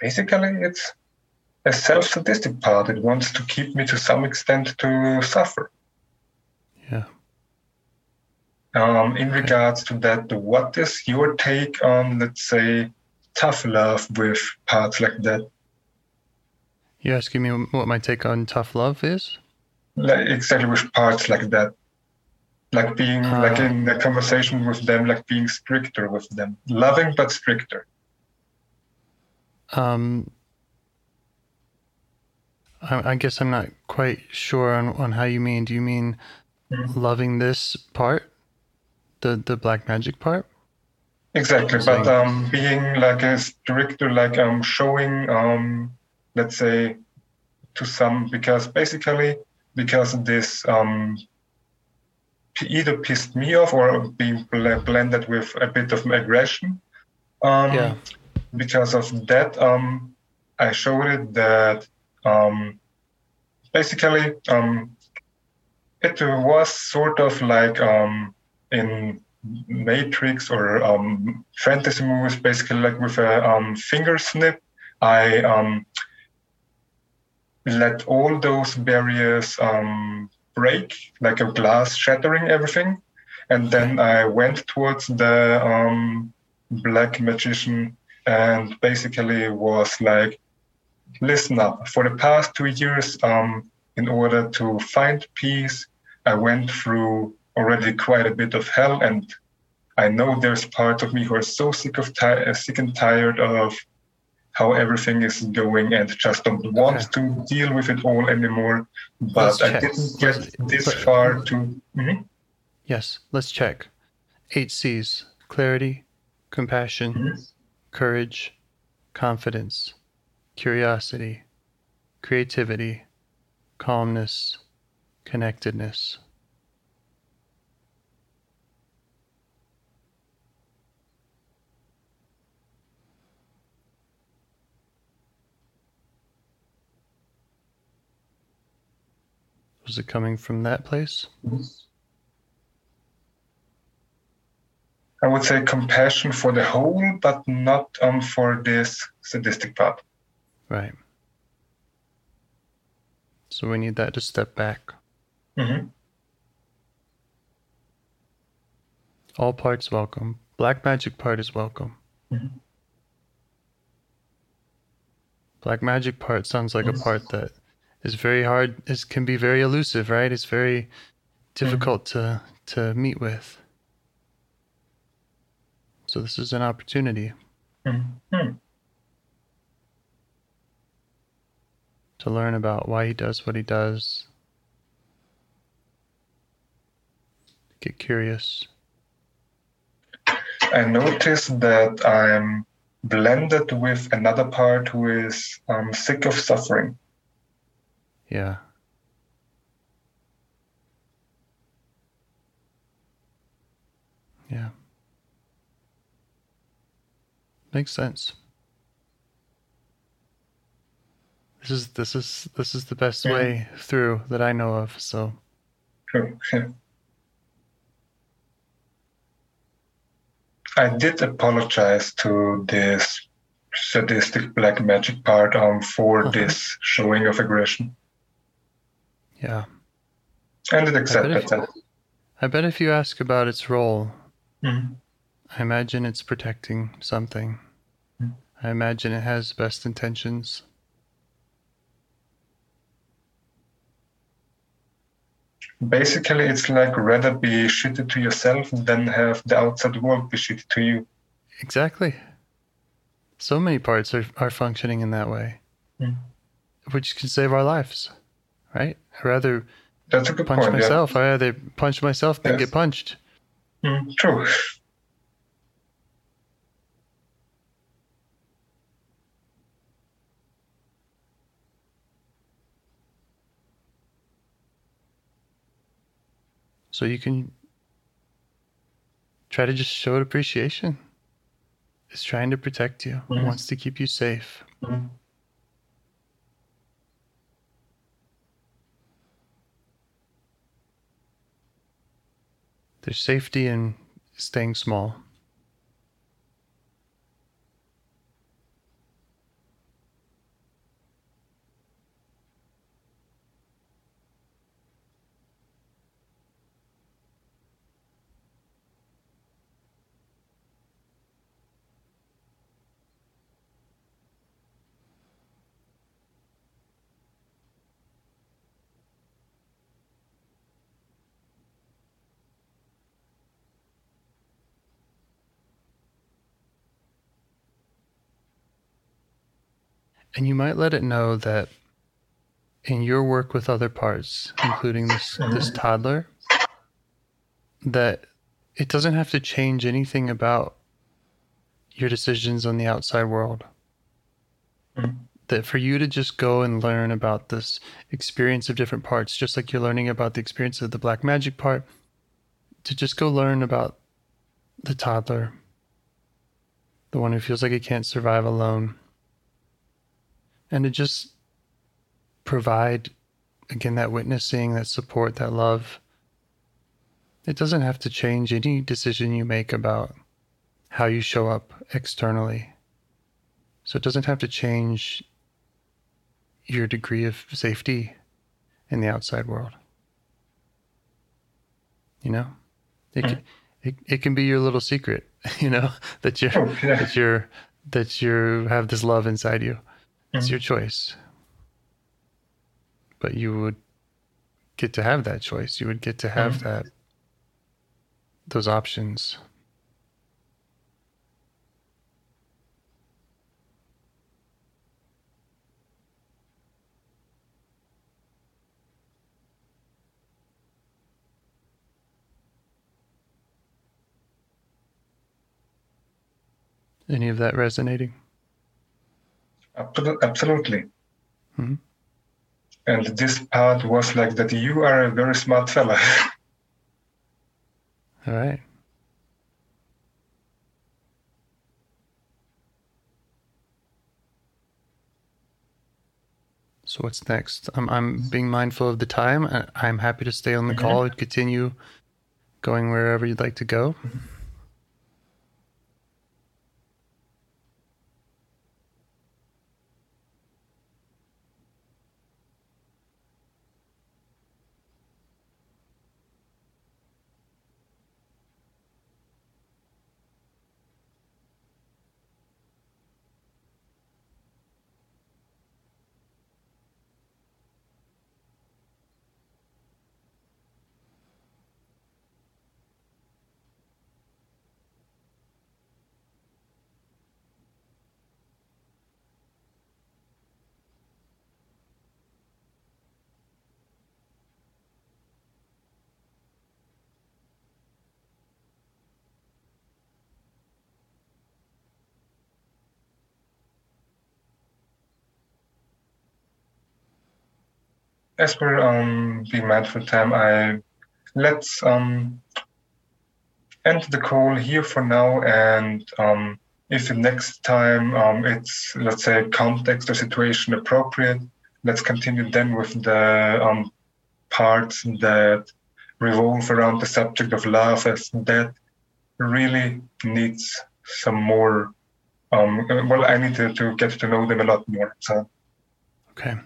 Basically, it's a self-sadistic part. It wants to keep me to some extent to suffer. Yeah. Um, in okay. regards to that, what is your take on, let's say, tough love with parts like that? You're asking me what my take on tough love is? Like, exactly, with parts like that. Like being, uh, like in a conversation with them, like being stricter with them. Loving, but stricter. Um, I, I guess I'm not quite sure on, on how you mean. Do you mean mm-hmm. loving this part? The the black magic part? Exactly, but um, being like a stricter, like um, showing, um, let's say, to some, because basically, because this um, either pissed me off or being bl- blended with a bit of aggression. Um, yeah. Because of that, um, I showed it that um, basically um, it was sort of like um, in Matrix or um, fantasy movies, basically like with a um, finger snip, I um, let all those barriers um, break, like a glass shattering everything. And then I went towards the um, black magician and basically was like, listen up, for the past two years, um, in order to find peace, I went through already quite a bit of hell, and I know there's parts of me who are so sick of ti- sick and tired of how everything is going and just don't want okay. to deal with it all anymore. But let's I check. didn't get let's, this let's, far to... Mm-hmm. Yes, let's check. Eight C's, clarity, compassion, mm-hmm. courage, confidence, curiosity, creativity, calmness, connectedness. Was it coming from that place? I would say compassion for the whole, but not um, for this sadistic part. Right. So we need that to step back. Mm-hmm. All parts welcome. Black magic part is welcome. Mm-hmm. Black magic part sounds like yes. a part that is very hard, it can be very elusive, right? It's very difficult mm-hmm. to, to meet with. So this is an opportunity mm-hmm. to learn about why he does what he does, get curious. I noticed that I'm blended with another part who is um, sick of suffering. Yeah. Yeah. Makes sense. This is this is this is the best yeah. way through that I know of, so true. Yeah. I did apologize to this sadistic black magic part um for uh-huh. this showing of aggression. Yeah. And it accepted that. I bet if you ask about its role, mm-hmm. I imagine it's protecting something. Mm-hmm. I imagine it has best intentions. Basically, it's like rather be shitty to yourself than have the outside world be shitty to you. Exactly. So many parts are, are functioning in that way, mm-hmm. which can save our lives. Right? I'd rather That's a good punch point, myself. Yeah. I'd rather punch myself than yes. get punched. Mm, true. So you can try to just show appreciation. It's trying to protect you. Mm-hmm. It wants to keep you safe. Mm-hmm. There's safety in staying small. And you might let it know that in your work with other parts, including this, this toddler, that it doesn't have to change anything about your decisions on the outside world. Mm-hmm. That for you to just go and learn about this experience of different parts, just like you're learning about the experience of the black magic part, to just go learn about the toddler, the one who feels like he can't survive alone, and to just provide, again, that witnessing, that support, that love. It doesn't have to change any decision you make about how you show up externally. So it doesn't have to change your degree of safety in the outside world. You know, it can, it, it can be your little secret, you know, that you're, oh, yeah. that you're, that you have this love inside you. It's mm-hmm. your choice, but you would get to have that choice. You would get to have mm-hmm. that, those options. Any of that resonating? Absolutely. Mm-hmm. And this part was like that you are a very smart fella. All right. So what's next? I'm, I'm being mindful of the time. I, I'm happy to stay on the mm-hmm. call and continue going wherever you'd like to go. Mm-hmm. As per um, the mindful time, I let's um, end the call here for now. And um, if the next time um, it's, let's say, context or situation appropriate, let's continue then with the um, parts that revolve around the subject of love, as that really needs some more. Um, well, I need to, to get to know them a lot more. So, okay.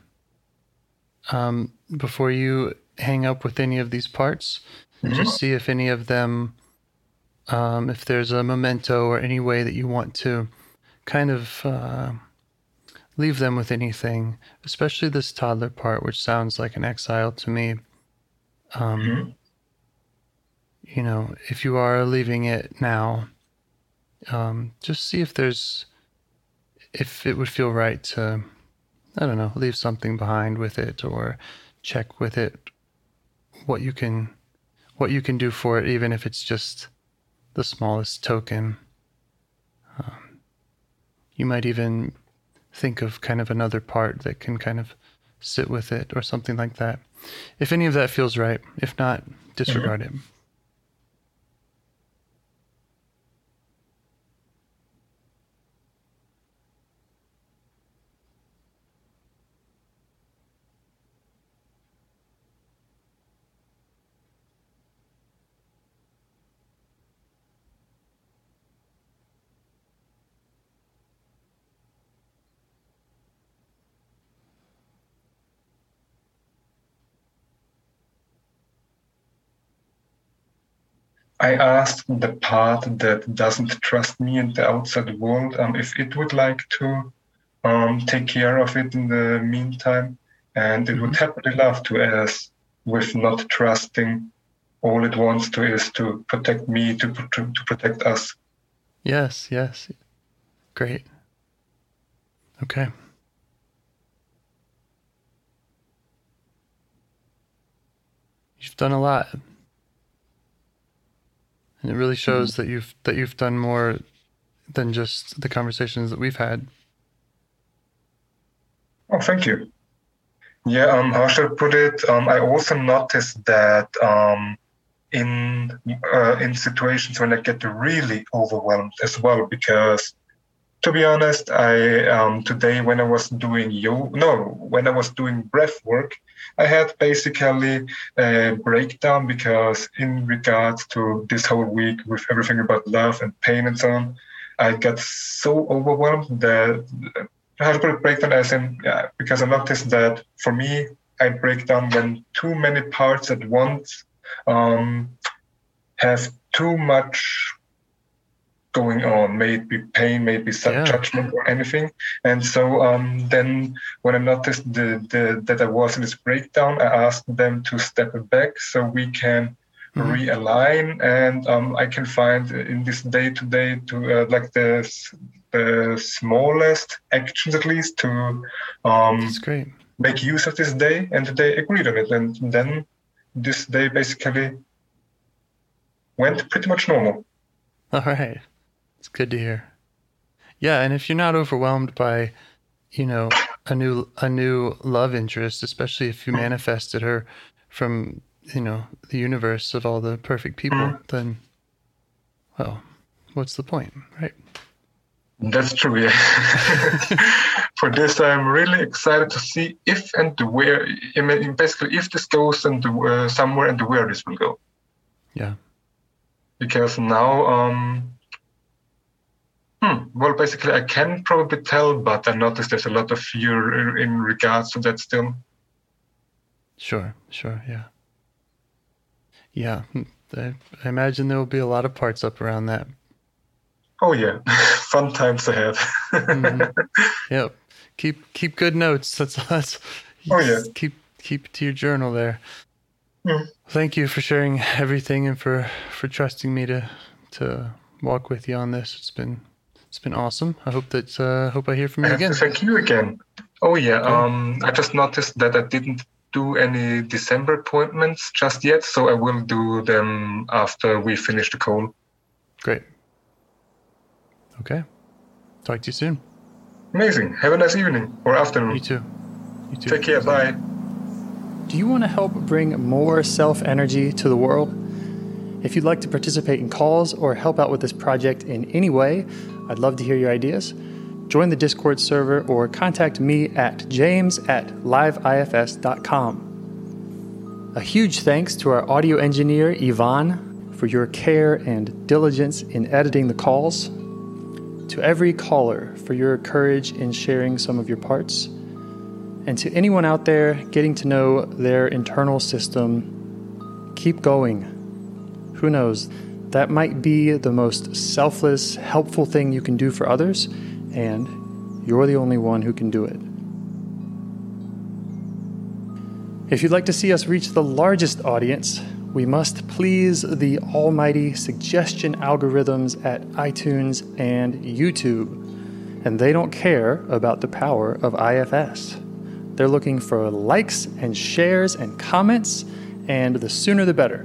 Um, before you hang up with any of these parts, mm-hmm. just see if any of them, um, if there's a memento or any way that you want to kind of uh, leave them with anything, especially this toddler part, which sounds like an exile to me. Um, mm-hmm. You know, if you are leaving it now, um, just see if there's, if it would feel right to, I don't know, leave something behind with it, or check with it what you can, what you can do for it, even if it's just the smallest token. Um, you might even think of kind of another part that can kind of sit with it or something like that. If any of that feels right, if not, disregard mm-hmm. it. I asked the part that doesn't trust me in the outside world um, if it would like to um, take care of it in the meantime, and it would happily love to, as with not trusting, all it wants to is to protect me, to, to, to protect us. Yes, yes. Great. Okay. done a lot, and it really shows mm-hmm. that you've that you've done more than just the conversations that we've had. Oh, thank you. Yeah, um, how should I put it? Um, I also noticed that um, in uh, in situations when I get really overwhelmed as well, because to be honest, I um, today when I was doing yoga, no, when I was doing breath work, I had basically a breakdown because in regards to this whole week with everything about love and pain and so on, I got so overwhelmed that I had a breakdown as in, yeah, because I noticed that for me, I break down when too many parts at once um, have too much going on, may it be pain, may it be self-judgment yeah. or anything. And so um, then when I noticed the, the, that I was in this breakdown, I asked them to step back so we can mm-hmm. realign. And um, I can find in this day-to-day to uh, like the, the smallest actions at least to um, make use of this day. And they agreed on it. And then this day basically went pretty much normal. All right. It's good to hear. Yeah, and if you're not overwhelmed by, you know, a new a new love interest, especially if you manifested her from, you know, the universe of all the perfect people, then, well, what's the point, right? That's true, yeah. For this, I'm really excited to see if and where, I mean, basically, if this goes and uh, somewhere and where this will go. Yeah. Because now, um, hmm, well, basically, I can probably tell, but I notice there's a lot of fear in regards to that still. Sure, sure, yeah. Yeah, I, I imagine there will be a lot of parts up around that. Oh, yeah. Fun times to have. mm-hmm. Yep. Keep keep good notes. That's us. Oh, yeah. Keep, keep to your journal there. Mm. Thank you for sharing everything and for, for trusting me to to walk with you on this. It's been it's been awesome. I hope that uh, hope I hear from you I again. Thank you again. Oh yeah. Okay. Um, I just noticed that I didn't do any December appointments just yet, so I will do them after we finish the call. Great. Okay. Talk to you soon. Amazing. Have a nice evening or afternoon. You too. You too. Take care. Bye. Do you want to help bring more self-energy to the world? If you'd like to participate in calls or help out with this project in any way, I'd love to hear your ideas. Join the Discord server or contact me at james at live ifs dot com. A huge thanks to our audio engineer, Yvonne, for your care and diligence in editing the calls. To every caller for your courage in sharing some of your parts. And to anyone out there getting to know their internal system, keep going. Who knows? That might be the most selfless, helpful thing you can do for others, and you're the only one who can do it. If you'd like to see us reach the largest audience, we must please the almighty suggestion algorithms at iTunes and YouTube. And they don't care about the power of I F S. They're looking for likes and shares and comments, and the sooner the better.